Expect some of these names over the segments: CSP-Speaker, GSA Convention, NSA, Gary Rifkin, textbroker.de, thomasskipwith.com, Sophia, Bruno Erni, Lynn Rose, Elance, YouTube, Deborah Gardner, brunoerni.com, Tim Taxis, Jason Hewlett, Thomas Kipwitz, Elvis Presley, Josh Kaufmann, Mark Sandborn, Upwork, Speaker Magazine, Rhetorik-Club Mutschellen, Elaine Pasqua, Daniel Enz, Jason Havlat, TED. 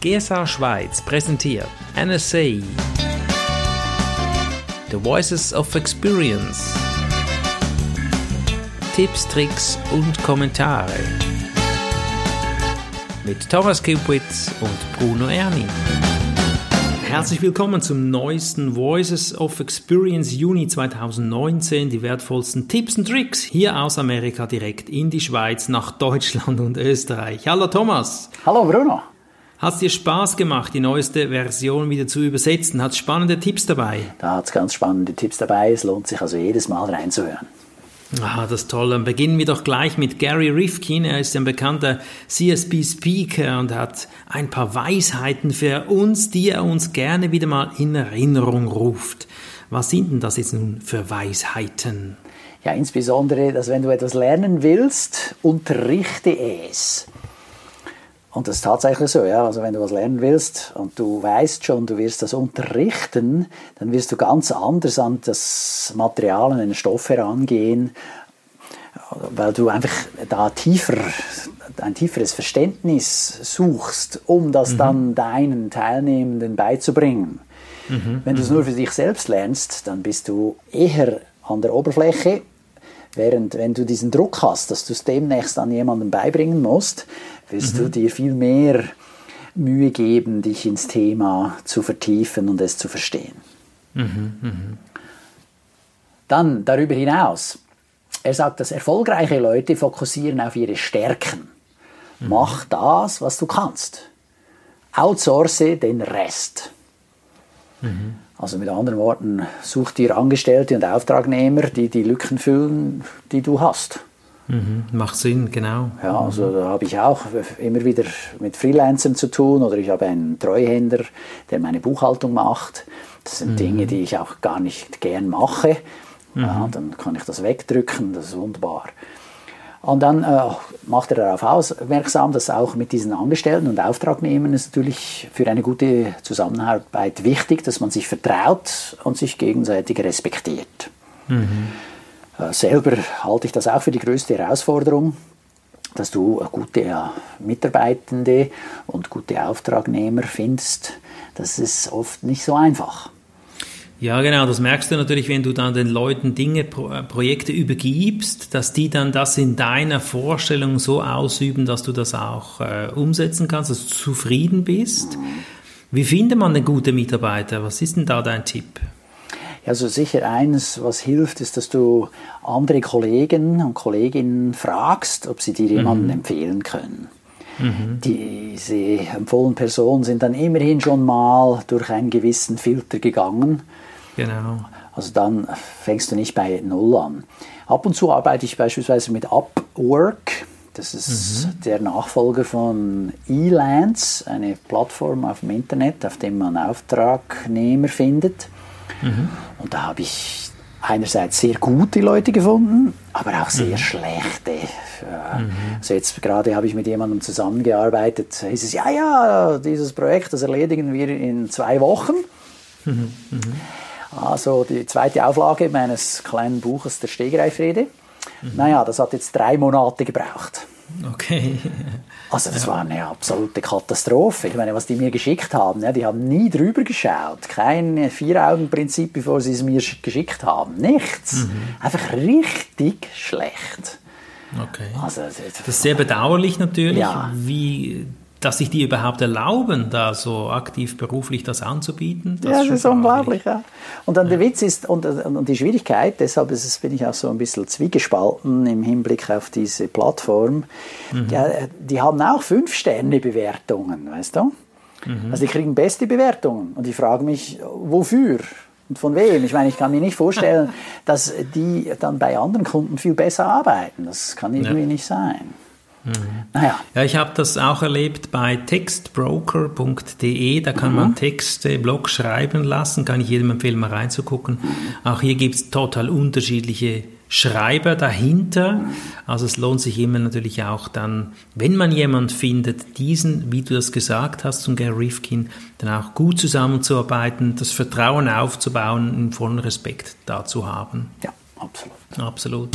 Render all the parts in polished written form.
GSA Schweiz präsentiert NSA The Voices of Experience. Tipps, Tricks und Kommentare mit Thomas Kipwitz und Bruno Erni. Herzlich willkommen zum neuesten Voices of Experience Juni 2019. Die wertvollsten Tipps und Tricks hier aus Amerika direkt in die Schweiz, nach Deutschland und Österreich. Hallo Thomas. Hallo Bruno. Hat es dir Spaß gemacht, die neueste Version wieder zu übersetzen? Hat es spannende Tipps dabei? Da hat es ganz spannende Tipps dabei. Es lohnt sich also jedes Mal reinzuhören. Ah, das ist toll. Dann beginnen wir doch gleich mit Gary Rifkin. Er ist ein bekannter CSP-Speaker und hat ein paar Weisheiten für uns, die er uns gerne wieder mal in Erinnerung ruft. Was sind denn das jetzt nun für Weisheiten? Ja, insbesondere, dass wenn du etwas lernen willst, unterrichte es. Und das ist tatsächlich so, ja. Also wenn du was lernen willst und du weißt schon, du wirst das unterrichten, dann wirst du ganz anders an das Material, an den Stoff herangehen, weil du einfach da ein tieferes Verständnis suchst, um das dann deinen Teilnehmenden beizubringen. Wenn du es nur für dich selbst lernst, dann bist du eher an der Oberfläche, während wenn du diesen Druck hast, dass du es demnächst an jemanden beibringen musst, wirst du dir viel mehr Mühe geben, dich ins Thema zu vertiefen und es zu verstehen. Dann darüber hinaus, er sagt, dass erfolgreiche Leute fokussieren auf ihre Stärken. Mach das, was du kannst. Outsource den Rest. Also mit anderen Worten, such dir Angestellte und Auftragnehmer, die die Lücken füllen, die du hast. Macht Sinn, genau. Ja, also da habe ich auch immer wieder mit Freelancern zu tun, oder ich habe einen Treuhänder, der meine Buchhaltung macht. Das sind Dinge, die ich auch gar nicht gern mache. Ja, dann kann ich das wegdrücken, das ist wunderbar. Und dann macht er darauf aufmerksam, dass auch mit diesen Angestellten und Auftragnehmern ist natürlich für eine gute Zusammenarbeit wichtig, dass man sich vertraut und sich gegenseitig respektiert. Selber halte ich das auch für die größte Herausforderung, dass du gute Mitarbeitende und gute Auftragnehmer findest. Das ist oft nicht so einfach. Ja, genau, das merkst du natürlich, wenn du dann den Leuten Dinge, Projekte übergibst, dass die dann das in deiner Vorstellung so ausüben, dass du das auch umsetzen kannst, dass du zufrieden bist. Wie findet man denn gute Mitarbeiter? Was ist denn da dein Tipp? Also sicher eines, was hilft, ist, dass du andere Kollegen und Kolleginnen fragst, ob sie dir jemanden empfehlen können. Diese empfohlenen Personen sind dann immerhin schon mal durch einen gewissen Filter gegangen. Genau. Also dann fängst du nicht bei Null an. Ab und zu arbeite ich beispielsweise mit Upwork. Das ist der Nachfolger von Elance, eine Plattform auf dem Internet, auf dem man Auftragnehmer findet. Und da habe ich einerseits sehr gute Leute gefunden, aber auch sehr schlechte. Also jetzt gerade habe ich mit jemandem zusammengearbeitet. Da hieß es, ja, dieses Projekt, das erledigen wir in 2 Wochen. Also die zweite Auflage meines kleinen Buches der Stegreifrede. Naja, das hat jetzt 3 Monate gebraucht. Okay. Also das war eine absolute Katastrophe. Ich meine, was die mir geschickt haben, ja, die haben nie drüber geschaut. Kein Vier-Augen-Prinzip, bevor sie es mir geschickt haben. Nichts. Einfach richtig schlecht. Okay. Also, das ist sehr bedauerlich natürlich, dass sich die überhaupt erlauben, da so aktiv beruflich das anzubieten. Das das ist unglaublich. Ja. Und dann der Witz ist, und die Schwierigkeit, deshalb bin ich auch so ein bisschen zwiegespalten im Hinblick auf diese Plattform, die haben auch 5-Sterne-Bewertungen, weißt du? Also die kriegen beste Bewertungen. Und ich frage mich, wofür? Und von wem? Ich meine, ich kann mir nicht vorstellen, dass die dann bei anderen Kunden viel besser arbeiten. Das kann irgendwie nicht sein. Ja, ich habe das auch erlebt bei textbroker.de, da kann man Texte, Blogs schreiben lassen, kann ich jedem empfehlen, mal reinzugucken. Auch hier gibt es total unterschiedliche Schreiber dahinter, also es lohnt sich immer natürlich auch dann, wenn man jemanden findet, diesen, wie du das gesagt hast, zum Gary Rifkin, dann auch gut zusammenzuarbeiten, das Vertrauen aufzubauen und vollen Respekt dazu haben. Ja, absolut.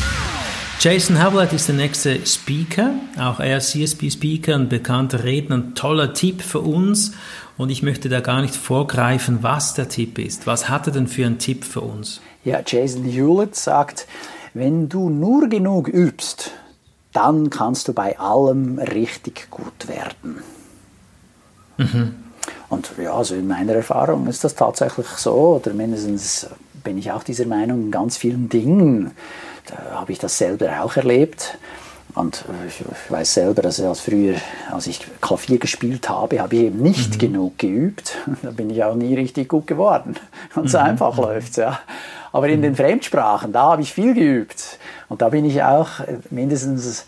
Jason Havlat ist der nächste Speaker, auch er CSP-Speaker, ein bekannter Redner, ein toller Tipp für uns. Und ich möchte da gar nicht vorgreifen, was der Tipp ist. Was hat er denn für einen Tipp für uns? Ja, Jason Hewlett sagt, wenn du nur genug übst, dann kannst du bei allem richtig gut werden. Mhm. Und ja, also in meiner Erfahrung ist das tatsächlich so, oder mindestens bin ich auch dieser Meinung in ganz vielen Dingen. Da habe ich das selber auch erlebt. Und ich weiß selber, dass als früher, als ich Klavier gespielt habe, habe ich eben nicht genug geübt. Da bin ich auch nie richtig gut geworden. Und so einfach läuft's, ja. Aber in den Fremdsprachen, da habe ich viel geübt. Und da bin ich auch mindestens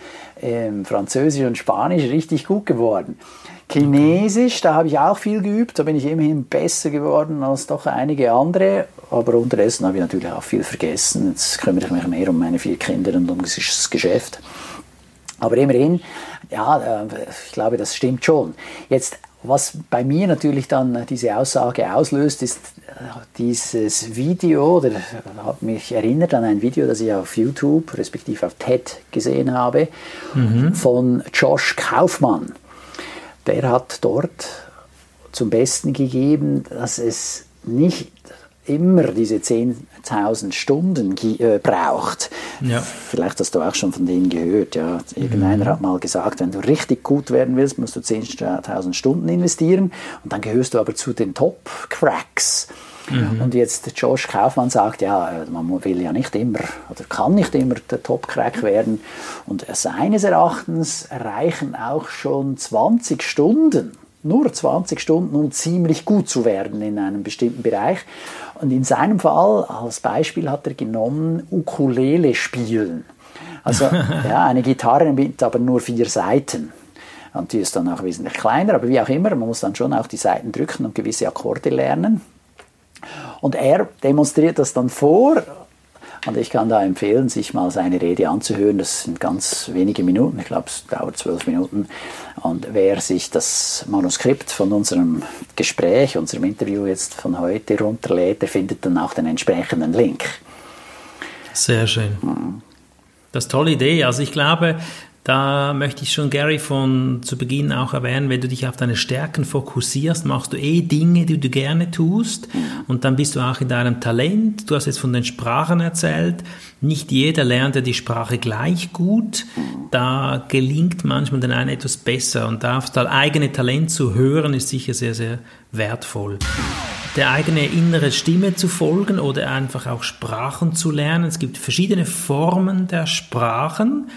Französisch und Spanisch richtig gut geworden. Chinesisch, da habe ich auch viel geübt, da bin ich immerhin besser geworden als doch einige andere, aber unterdessen habe ich natürlich auch viel vergessen. Jetzt kümmere ich mich mehr um meine 4 Kinder und um das Geschäft. Aber immerhin, ja, ich glaube, das stimmt schon. Jetzt, was bei mir natürlich dann diese Aussage auslöst, ist dieses Video, oder hat mich erinnert an ein Video, das ich auf YouTube, respektive auf TED gesehen habe, von Josh Kaufmann. Der hat dort zum Besten gegeben, dass es nicht immer diese 10.000 Stunden braucht. Ja. Vielleicht hast du auch schon von denen gehört. Ja. Irgendeiner hat mal gesagt, wenn du richtig gut werden willst, musst du 10.000 Stunden investieren und dann gehörst du aber zu den Top-Cracks. Mhm. Und jetzt Josh Kaufmann sagt, ja, man will ja nicht immer oder kann nicht immer der Top-Crack werden. Und seines Erachtens reichen auch schon 20 Stunden, nur 20 Stunden, um ziemlich gut zu werden in einem bestimmten Bereich. Und in seinem Fall, als Beispiel hat er genommen, Ukulele spielen. Also ja, eine Gitarre mit aber nur 4 Saiten. Und die ist dann auch wesentlich kleiner, aber wie auch immer, man muss dann schon auch die Saiten drücken und gewisse Akkorde lernen. Und er demonstriert das dann vor, und ich kann da empfehlen, sich mal seine Rede anzuhören. Das sind ganz wenige Minuten, ich glaube, es dauert 12 Minuten. Und wer sich das Manuskript von unserem Gespräch, unserem Interview jetzt von heute runterlädt, der findet dann auch den entsprechenden Link. Sehr schön. Mhm. Das ist eine tolle Idee. Also ich glaube, da möchte ich schon, Gary, von zu Beginn auch erwähnen, wenn du dich auf deine Stärken fokussierst, machst du Dinge, die du gerne tust, und dann bist du auch in deinem Talent. Du hast jetzt von den Sprachen erzählt. Nicht jeder lernt ja die Sprache gleich gut. Da gelingt manchmal den einen etwas besser, und da auf das eigene Talent zu hören, ist sicher sehr, sehr wertvoll. Der eigene innere Stimme zu folgen oder einfach auch Sprachen zu lernen. Es gibt verschiedene Formen der Sprachen.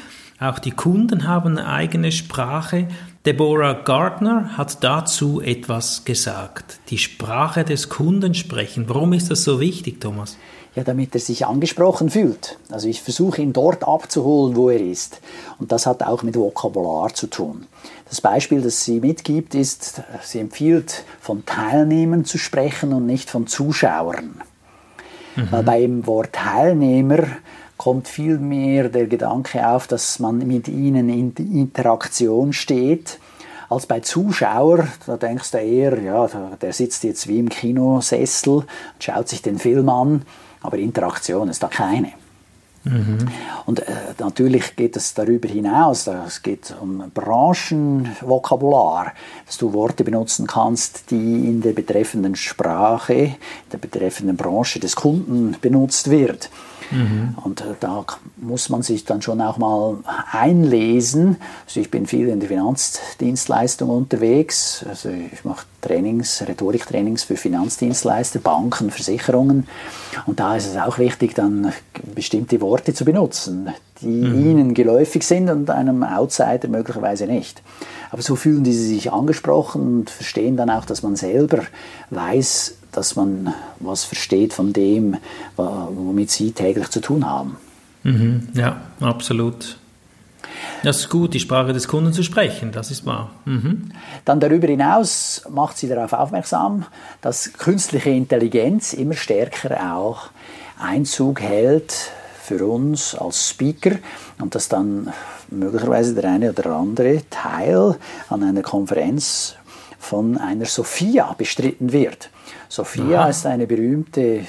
Auch die Kunden haben eine eigene Sprache. Deborah Gardner hat dazu etwas gesagt. Die Sprache des Kunden sprechen. Warum ist das so wichtig, Thomas? Ja, damit er sich angesprochen fühlt. Also ich versuche ihn dort abzuholen, wo er ist. Und das hat auch mit Vokabular zu tun. Das Beispiel, das sie mitgibt, ist, sie empfiehlt, von Teilnehmern zu sprechen und nicht von Zuschauern. Weil beim Wort Teilnehmer kommt vielmehr der Gedanke auf, dass man mit ihnen in Interaktion steht, als bei Zuschauer. Da denkst du eher, ja, der sitzt jetzt wie im Kinosessel, schaut sich den Film an, aber Interaktion ist da keine. Und natürlich geht es darüber hinaus, es geht um Branchenvokabular, dass du Worte benutzen kannst, die in der betreffenden Sprache, in der betreffenden Branche des Kunden benutzt wird. Und da muss man sich dann schon auch mal einlesen. Also ich bin viel in der Finanzdienstleistung unterwegs. Also ich mache Trainings, Rhetoriktrainings für Finanzdienstleister, Banken, Versicherungen. Und da ist es auch wichtig, dann bestimmte Worte zu benutzen, die ihnen geläufig sind und einem Outsider möglicherweise nicht. Aber so fühlen die sich angesprochen und verstehen dann auch, dass man selber weiß, dass man was versteht von dem, womit sie täglich zu tun haben. Ja, absolut. Das ist gut, die Sprache des Kunden zu sprechen, das ist wahr. Dann darüber hinaus macht sie darauf aufmerksam, dass künstliche Intelligenz immer stärker auch Einzug hält für uns als Speaker und dass dann möglicherweise der eine oder andere Teil an einer Konferenz von einer Sophia bestritten wird. Sophia ist eine berühmte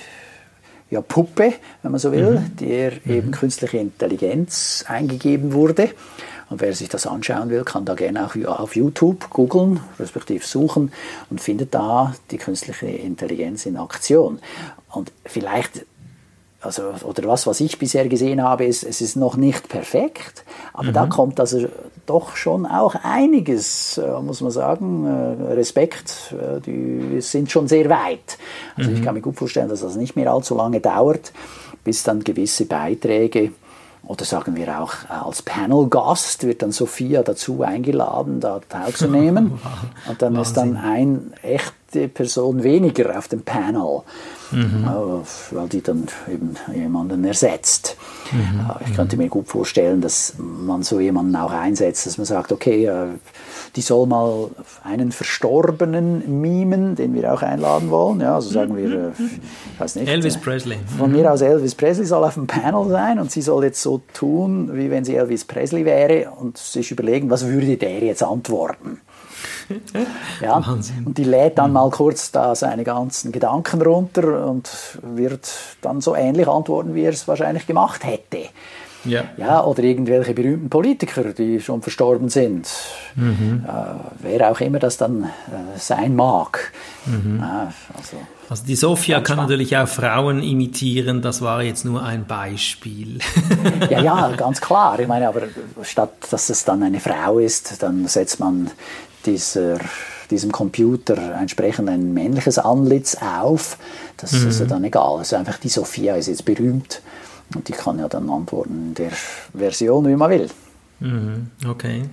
ja, Puppe, wenn man so will, der eben künstliche Intelligenz eingegeben wurde. Und wer sich das anschauen will, kann da gerne auch auf YouTube googeln, respektive suchen und findet da die künstliche Intelligenz in Aktion. Und vielleicht, also, oder was ich bisher gesehen habe, ist, es ist noch nicht perfekt, aber da kommt also doch schon auch einiges, muss man sagen, Respekt, die sind schon sehr weit. Also ich kann mir gut vorstellen, dass das nicht mehr allzu lange dauert, bis dann gewisse Beiträge, oder sagen wir auch, als Panel-Gast wird dann Sophia dazu eingeladen, da teilzunehmen. Und dann ist dann eine echte Person weniger auf dem Panel, weil die dann eben jemanden ersetzt. Ich könnte mir gut vorstellen, dass man so jemanden auch einsetzt, dass man sagt, okay, die soll mal einen Verstorbenen mimen, den wir auch einladen wollen. Ja, also sagen wir, ich weiß nicht. Elvis Presley. Von mir aus Elvis Presley soll auf dem Panel sein und sie soll jetzt so tun, wie wenn sie Elvis Presley wäre und sich überlegen, was würde der jetzt antworten. Ja, Wahnsinn. Und die lädt dann mal kurz da seine ganzen Gedanken runter und wird dann so ähnlich antworten, wie er es wahrscheinlich gemacht hätte. Ja. Ja, oder irgendwelche berühmten Politiker, die schon verstorben sind. Wer auch immer das dann sein mag. Also die Sophia kann natürlich auch Frauen imitieren, das war jetzt nur ein Beispiel. Ja, ja, ganz klar. Ich meine, aber statt dass es dann eine Frau ist, dann setzt man diesem Computer entsprechend ein männliches Antlitz auf. Das ist ja dann egal. Also einfach die Sophia ist jetzt berühmt. Und die kann ja dann antworten in der Version, wie man will. Okay.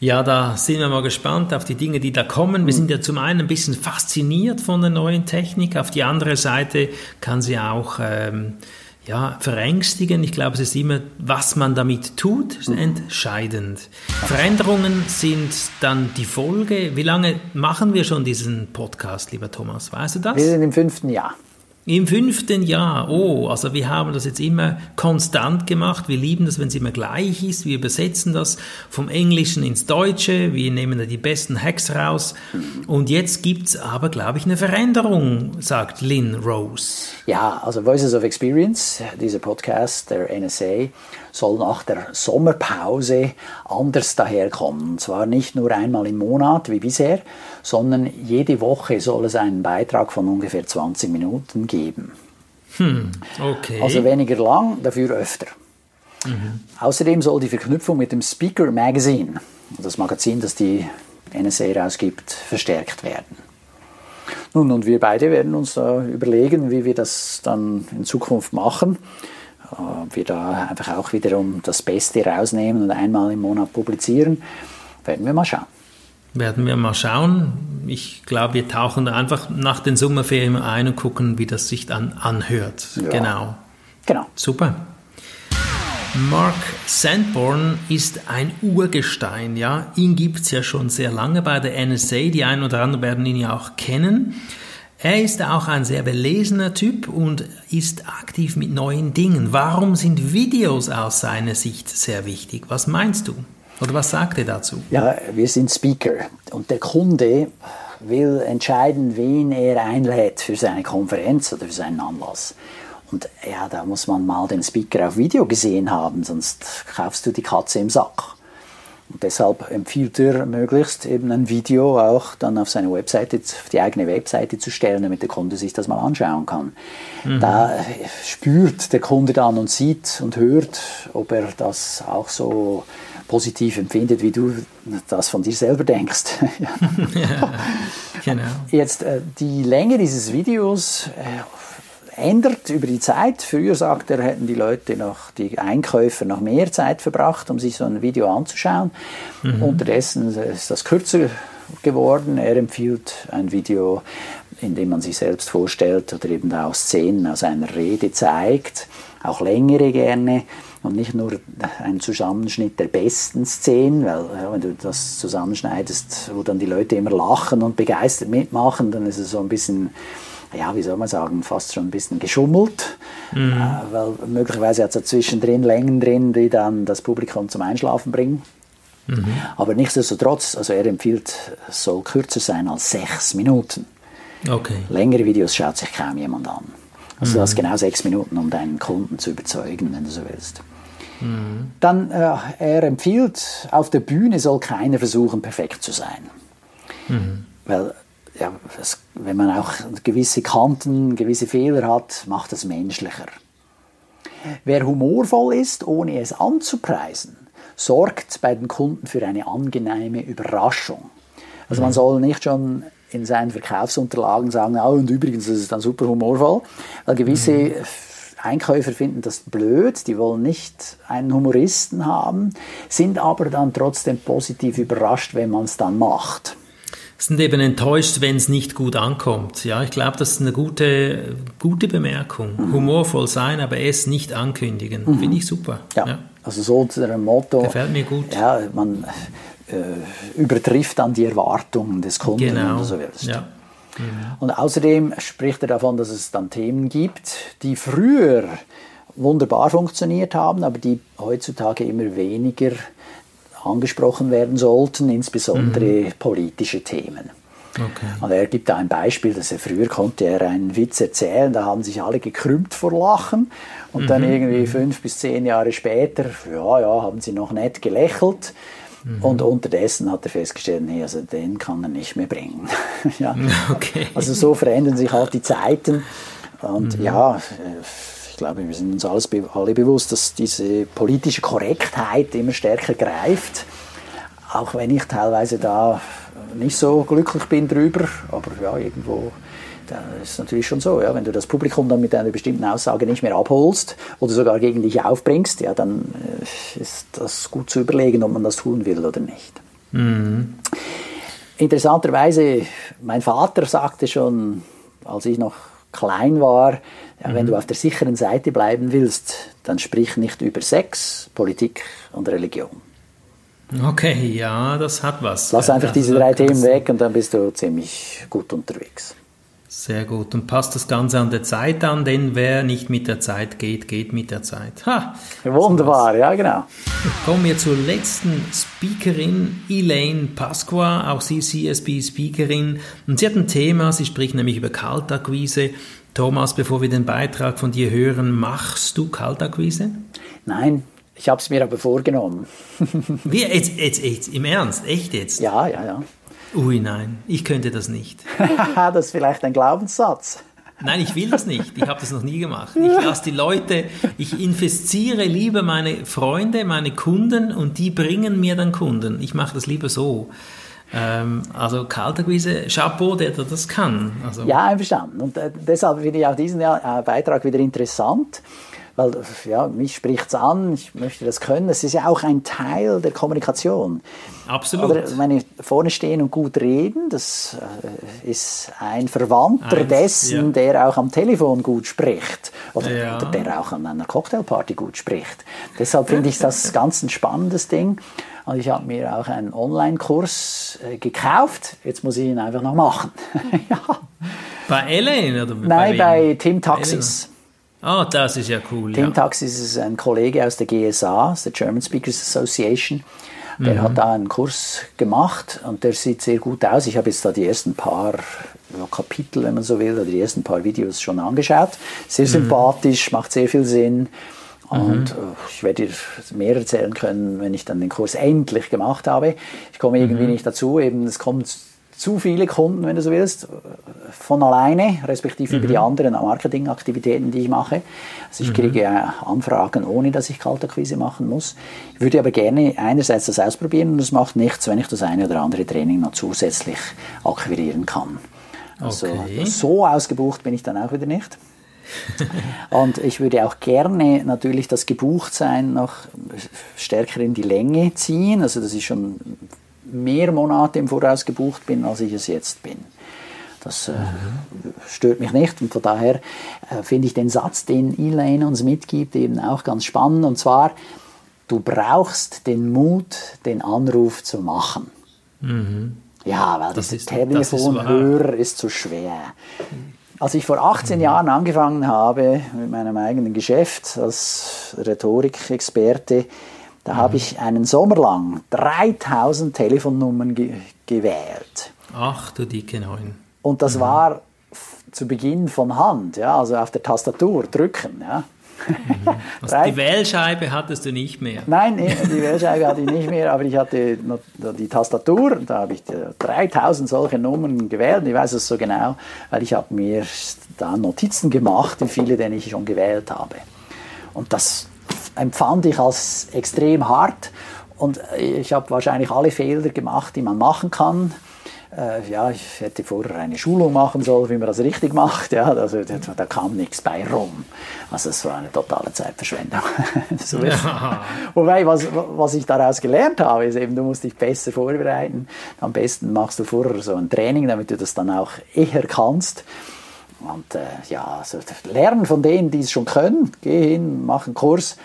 Ja, da sind wir mal gespannt auf die Dinge, die da kommen. Wir sind ja zum einen ein bisschen fasziniert von der neuen Technik. Auf die andere Seite kann sie auch verängstigen. Ich glaube, es ist immer, was man damit tut, ist entscheidend. Veränderungen sind dann die Folge. Wie lange machen wir schon diesen Podcast, lieber Thomas? Weißt du das? Wir sind im 5. Jahr. Im 5. Jahr, also wir haben das jetzt immer konstant gemacht. Wir lieben das, wenn es immer gleich ist. Wir übersetzen das vom Englischen ins Deutsche. Wir nehmen da die besten Hacks raus. Und jetzt gibt es aber, glaube ich, eine Veränderung, sagt Lynn Rose. Ja, also Voices of Experience, dieser Podcast der NSA, soll nach der Sommerpause anders daherkommen. Und zwar nicht nur einmal im Monat wie bisher, sondern jede Woche soll es einen Beitrag von ungefähr 20 Minuten geben. Okay. Also weniger lang, dafür öfter. Außerdem soll die Verknüpfung mit dem Speaker Magazine, das Magazin, das die NSA rausgibt, verstärkt werden. Nun, und wir beide werden uns da überlegen, wie wir das dann in Zukunft machen. Ob wir da einfach auch wiederum das Beste rausnehmen und einmal im Monat publizieren, werden wir mal schauen. Ich glaube, wir tauchen da einfach nach den Sommerferien ein und gucken, wie das sich dann anhört. Ja. Genau. Super. Mark Sandborn ist ein Urgestein. Ja? Ihn gibt es ja schon sehr lange bei der NSA. Die einen oder anderen werden ihn ja auch kennen. Er ist auch ein sehr belesener Typ und ist aktiv mit neuen Dingen. Warum sind Videos aus seiner Sicht sehr wichtig? Was meinst du? Oder was sagt er dazu? Ja, wir sind Speaker und der Kunde will entscheiden, wen er einlädt für seine Konferenz oder für seinen Anlass. Und ja, da muss man mal den Speaker auf Video gesehen haben, sonst kaufst du die Katze im Sack. Und deshalb empfiehlt er, möglichst eben ein Video auch dann auf seine Webseite, auf die eigene Webseite zu stellen, damit der Kunde sich das mal anschauen kann. Da spürt der Kunde dann und sieht und hört, ob er das auch so positiv empfindet, wie du das von dir selber denkst. Ja, genau. Jetzt die Länge dieses Videos ändert über die Zeit. Früher, sagt er, hätten die Leute noch, die Einkäufer, noch mehr Zeit verbracht, um sich so ein Video anzuschauen. Unterdessen ist das kürzer geworden. Er empfiehlt ein Video, in dem man sich selbst vorstellt oder eben auch Szenen aus einer Rede zeigt, auch längere gerne. Und nicht nur ein Zusammenschnitt der besten Szenen, weil ja, wenn du das zusammenschneidest, wo dann die Leute immer lachen und begeistert mitmachen, dann ist es so ein bisschen, ja, wie soll man sagen, fast schon ein bisschen geschummelt, weil möglicherweise hat es ja zwischendrin Längen drin, die dann das Publikum zum Einschlafen bringen. Aber nichtsdestotrotz, also er empfiehlt, es soll kürzer sein als 6 Minuten. Okay. Längere Videos schaut sich kaum jemand an. Also du hast genau 6 Minuten, um deinen Kunden zu überzeugen, wenn du so willst. Mhm. Dann, er empfiehlt, auf der Bühne soll keiner versuchen, perfekt zu sein. Mhm. Weil, ja, wenn man auch gewisse Kanten, gewisse Fehler hat, macht das menschlicher. Wer humorvoll ist, ohne es anzupreisen, sorgt bei den Kunden für eine angenehme Überraschung. Also man soll nicht schon in seinen Verkaufsunterlagen sagen, oh, und übrigens, das ist dann super humorvoll, weil gewisse Einkäufer finden das blöd, die wollen nicht einen Humoristen haben, sind aber dann trotzdem positiv überrascht, wenn man es dann macht. Sind eben enttäuscht, wenn es nicht gut ankommt. Ja, ich glaube, das ist eine gute Bemerkung. Mhm. Humorvoll sein, aber es nicht ankündigen. Mhm. Finde ich super. Ja. Ja. Also so zu einem Motto. Gefällt mir gut. Ja, man übertrifft dann die Erwartungen des Kunden, genau, wenn du so willst. Ja. Mhm. Und außerdem spricht er davon, dass es dann Themen gibt, die früher wunderbar funktioniert haben, aber die heutzutage immer weniger angesprochen werden sollten, insbesondere politische Themen. Okay. Und er gibt da ein Beispiel, dass er früher konnte er einen Witz erzählen, da haben sich alle gekrümmt vor Lachen und dann irgendwie 5 bis 10 Jahre später, ja, haben sie noch nett gelächelt und unterdessen hat er festgestellt, nee, also den kann er nicht mehr bringen. Ja. Okay. Also so verändern sich halt die Zeiten und ja, ich glaube, wir sind uns alle bewusst, dass diese politische Korrektheit immer stärker greift. Auch wenn ich teilweise da nicht so glücklich bin drüber. Aber ja, irgendwo ist es natürlich schon so. Ja, wenn du das Publikum dann mit einer bestimmten Aussage nicht mehr abholst oder sogar gegen dich aufbringst, ja, dann ist das gut zu überlegen, ob man das tun will oder nicht. Mhm. Interessanterweise, mein Vater sagte schon, als ich noch klein war, ja, wenn du auf der sicheren Seite bleiben willst, dann sprich nicht über Sex, Politik und Religion. Okay, ja, das hat was. Lass einfach diese 3 Themen weg und dann bist du ziemlich gut unterwegs. Sehr gut. Und passt das Ganze an der Zeit an, denn wer nicht mit der Zeit geht, geht mit der Zeit. Ha, wunderbar, ja, genau. Kommen wir zur letzten Speakerin, Elaine Pasqua. Auch sie ist CSP-Speakerin. Und sie hat ein Thema, sie spricht nämlich über Kaltakquise. Thomas, bevor wir den Beitrag von dir hören, machst du Kaltakquise? Nein, ich habe es mir aber vorgenommen. Wie? Jetzt, im Ernst? Echt jetzt? Ja. Ui, nein, ich könnte das nicht. Das ist vielleicht ein Glaubenssatz. Nein, ich will das nicht. Ich habe das noch nie gemacht. Ich lasse die Leute, ich investiere lieber meine Freunde, meine Kunden und die bringen mir dann Kunden. Ich mache das lieber so. Also Kaltakquise, Chapeau, der das kann. Also. Ja, einverstanden. Und deshalb finde ich auch diesen Beitrag wieder interessant. Weil, ja, mich spricht es an, ich möchte das können. Es ist ja auch ein Teil der Kommunikation. Absolut. Oder, meine, vorne stehen und gut reden, das ist ein Verwandter dessen, ja, der auch am Telefon gut spricht. Oder der auch an einer Cocktailparty gut spricht. Deshalb finde ich das ganz ein spannendes Ding. Und ich habe mir auch einen Online-Kurs gekauft. Jetzt muss ich ihn einfach noch machen. Ja. Bei Elaine? Oder nein, bei Tim Taxis. Ah, oh, das ist ja cool. Tim Taxis ist ein Kollege aus der GSA, der German Speakers Association. Der hat da einen Kurs gemacht und der sieht sehr gut aus. Ich habe jetzt da die ersten paar Kapitel, wenn man so will, oder die ersten paar Videos schon angeschaut. Sehr sympathisch, macht sehr viel Sinn. Und ich werde dir mehr erzählen können, wenn ich dann den Kurs endlich gemacht habe. Ich komme irgendwie nicht dazu. Eben, es kommen zu viele Kunden, wenn du so willst, von alleine, respektive über die anderen Marketingaktivitäten, die ich mache. Also ich kriege Anfragen, ohne dass ich Kaltakquise machen muss. Ich würde aber gerne einerseits das ausprobieren und es macht nichts, wenn ich das eine oder andere Training noch zusätzlich akquirieren kann. Also so ausgebucht bin ich dann auch wieder nicht. Und ich würde auch gerne natürlich das Gebuchtsein noch stärker in die Länge ziehen, also dass ich schon mehr Monate im Voraus gebucht bin, als ich es jetzt bin. Das stört mich nicht und von daher finde ich den Satz, den Elaine uns mitgibt, eben auch ganz spannend und zwar, du brauchst den Mut, den Anruf zu machen. Mhm. Ja, weil das Telefonhörer ist so schwer. Als ich vor 18 Jahren angefangen habe mit meinem eigenen Geschäft als Rhetorikexperte, da habe ich einen Sommer lang 3000 Telefonnummern gewählt. Ach du dicke Neun. Und das war zu Beginn von Hand, ja, also auf der Tastatur drücken. Ja. Also die Wählscheibe hattest du nicht mehr? Nein, die Wählscheibe hatte ich nicht mehr, aber ich hatte die Tastatur, da habe ich 3000 solche Nummern gewählt, ich weiß es so genau, weil ich habe mir da Notizen gemacht, wie viele, die ich schon gewählt habe. Und das empfand ich als extrem hart und ich habe wahrscheinlich alle Fehler gemacht, die man machen kann. Ja, ich hätte vorher eine Schulung machen sollen, wie man das richtig macht. Ja, also, da kam nichts bei rum. Also es war eine totale Zeitverschwendung. So ist. Ja. Wobei, was ich daraus gelernt habe, ist eben, du musst dich besser vorbereiten. Am besten machst du vorher so ein Training, damit du das dann auch eher kannst. Und ja, also lernen von denen, die es schon können. Geh hin, mach einen Kurs.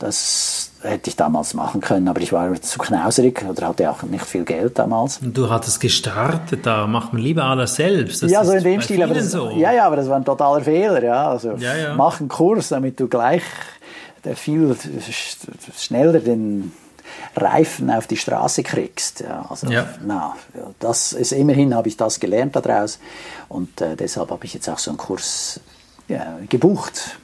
Das hätte ich damals machen können, aber ich war zu knauserig oder hatte auch nicht viel Geld damals. Und du hattest gestartet, da macht man lieber alles selbst. Das ja, so in dem Stil, aber das, so. Ja, aber das war ein totaler Fehler. Ja. Also ja. Mach einen Kurs, damit du gleich viel schneller den Reifen auf die Straße kriegst. Ja, also, ja. Na, das ist, immerhin habe ich das gelernt daraus und deshalb habe ich jetzt auch so einen Kurs gebucht,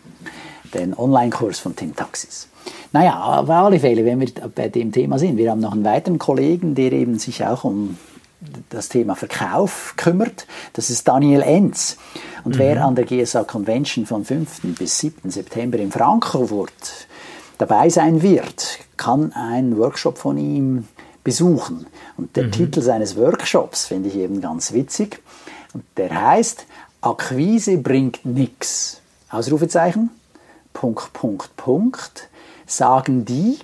den Online-Kurs von Tim Taxis. Naja, auf alle Fälle, wenn wir bei dem Thema sind. Wir haben noch einen weiteren Kollegen, der eben sich auch um das Thema Verkauf kümmert. Das ist Daniel Enz. Und wer an der GSA Convention vom 5. bis 7. September in Frankfurt dabei sein wird, kann einen Workshop von ihm besuchen. Und der Titel seines Workshops finde ich eben ganz witzig. Und der heißt Akquise bringt nix. Ausrufezeichen. Punkt, Punkt, Punkt. Sagen die,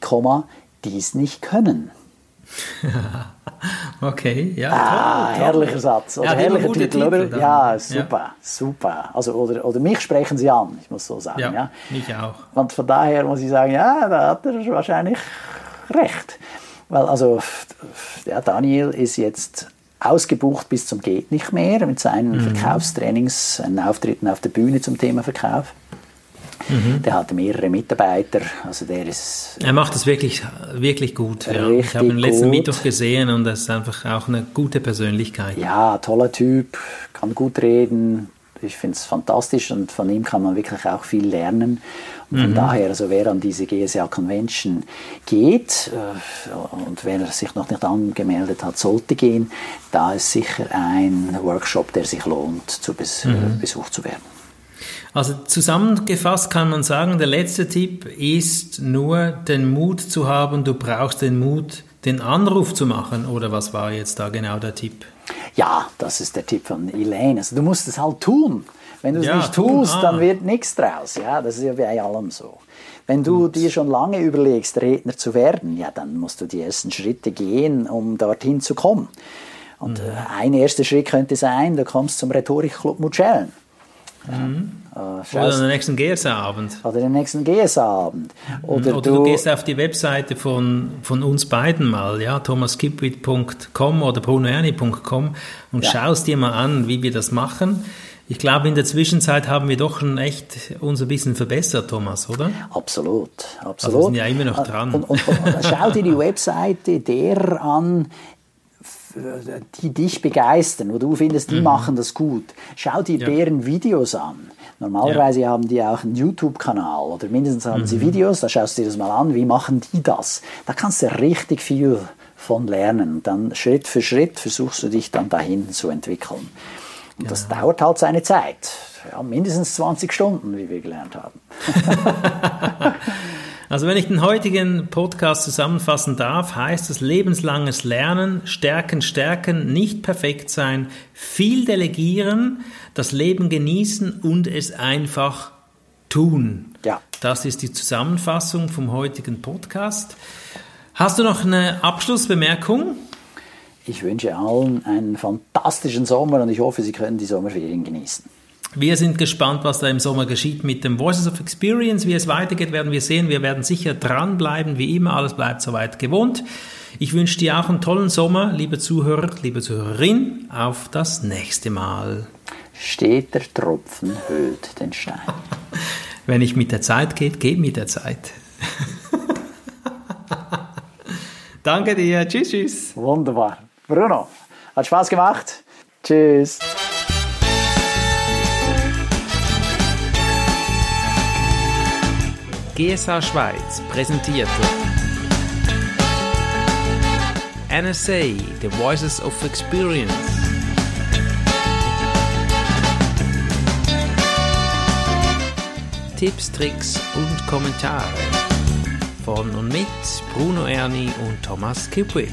die es nicht können. Okay, ja. Toll. Herrlicher Satz. Oder ja, herrlicher Titel. Ja, super. Also, oder mich sprechen sie an, ich muss so sagen. Ja, mich auch. Und von daher muss ich sagen, ja, da hat er wahrscheinlich recht. Weil also, der Daniel ist jetzt ausgebucht bis zum Geht nicht mehr mit seinen Verkaufstrainings, seinen Auftritten auf der Bühne zum Thema Verkauf. Der hat mehrere Mitarbeiter, also der ist... Er macht das wirklich, wirklich gut. Ja. Ich habe ihn letzten Mittwoch gesehen und er ist einfach auch eine gute Persönlichkeit. Ja, toller Typ, kann gut reden. Ich finde es fantastisch und von ihm kann man wirklich auch viel lernen. Und von daher, also wer an diese GSA Convention geht und wer sich noch nicht angemeldet hat, sollte gehen, da ist sicher ein Workshop, der sich lohnt, zu besucht zu werden. Also zusammengefasst kann man sagen, der letzte Tipp ist nur, den Mut zu haben. Du brauchst den Mut, den Anruf zu machen. Oder was war jetzt da genau der Tipp? Ja, das ist der Tipp von Elaine. Also du musst es halt tun. Wenn du es nicht tust, dann wird nichts draus. Ja, das ist ja bei allem so. Wenn du dir schon lange überlegst, Redner zu werden, ja, dann musst du die ersten Schritte gehen, um dorthin zu kommen. Und ein erster Schritt könnte sein, du kommst zum Rhetorik-Club Mutschellen. Ja. Oder den nächsten GSA-Abend. Oder du gehst auf die Webseite von uns beiden mal, ja, thomasskipwith.com oder brunoerni.com und schaust dir mal an, wie wir das machen. Ich glaube, in der Zwischenzeit haben wir doch schon echt uns ein bisschen verbessert, Thomas, oder? Absolut. Also wir sind ja immer noch dran. Und schau dir die Webseite der an, die dich begeistern, wo du findest, die machen das gut. Schau dir deren Videos an. Normalerweise haben die auch einen YouTube-Kanal oder mindestens haben sie Videos, da schaust du dir das mal an, wie machen die das? Da kannst du richtig viel von lernen. Dann Schritt für Schritt versuchst du dich dann dahin zu entwickeln. Und das dauert halt seine Zeit. Ja, mindestens 20 Stunden, wie wir gelernt haben. Also wenn ich den heutigen Podcast zusammenfassen darf, heißt es lebenslanges Lernen, stärken, nicht perfekt sein, viel delegieren, das Leben genießen und es einfach tun. Ja. Das ist die Zusammenfassung vom heutigen Podcast. Hast du noch eine Abschlussbemerkung? Ich wünsche allen einen fantastischen Sommer und ich hoffe, Sie können die Sommerferien genießen. Wir sind gespannt, was da im Sommer geschieht mit dem Voices of Experience. Wie es weitergeht, werden wir sehen. Wir werden sicher dranbleiben, wie immer. Alles bleibt soweit gewohnt. Ich wünsche dir auch einen tollen Sommer, liebe Zuhörer, liebe Zuhörerin. Auf das nächste Mal. Steter Tropfen höhlt den Stein. Wenn ich mit der Zeit geht mit der Zeit. Danke dir. Tschüss. Wunderbar. Bruno, hat Spaß gemacht. Tschüss. GSA Schweiz präsentierte NSA, The Voices of Experience. Tipps, Tricks und Kommentare von und mit Bruno Erni und Thomas Kipwitz.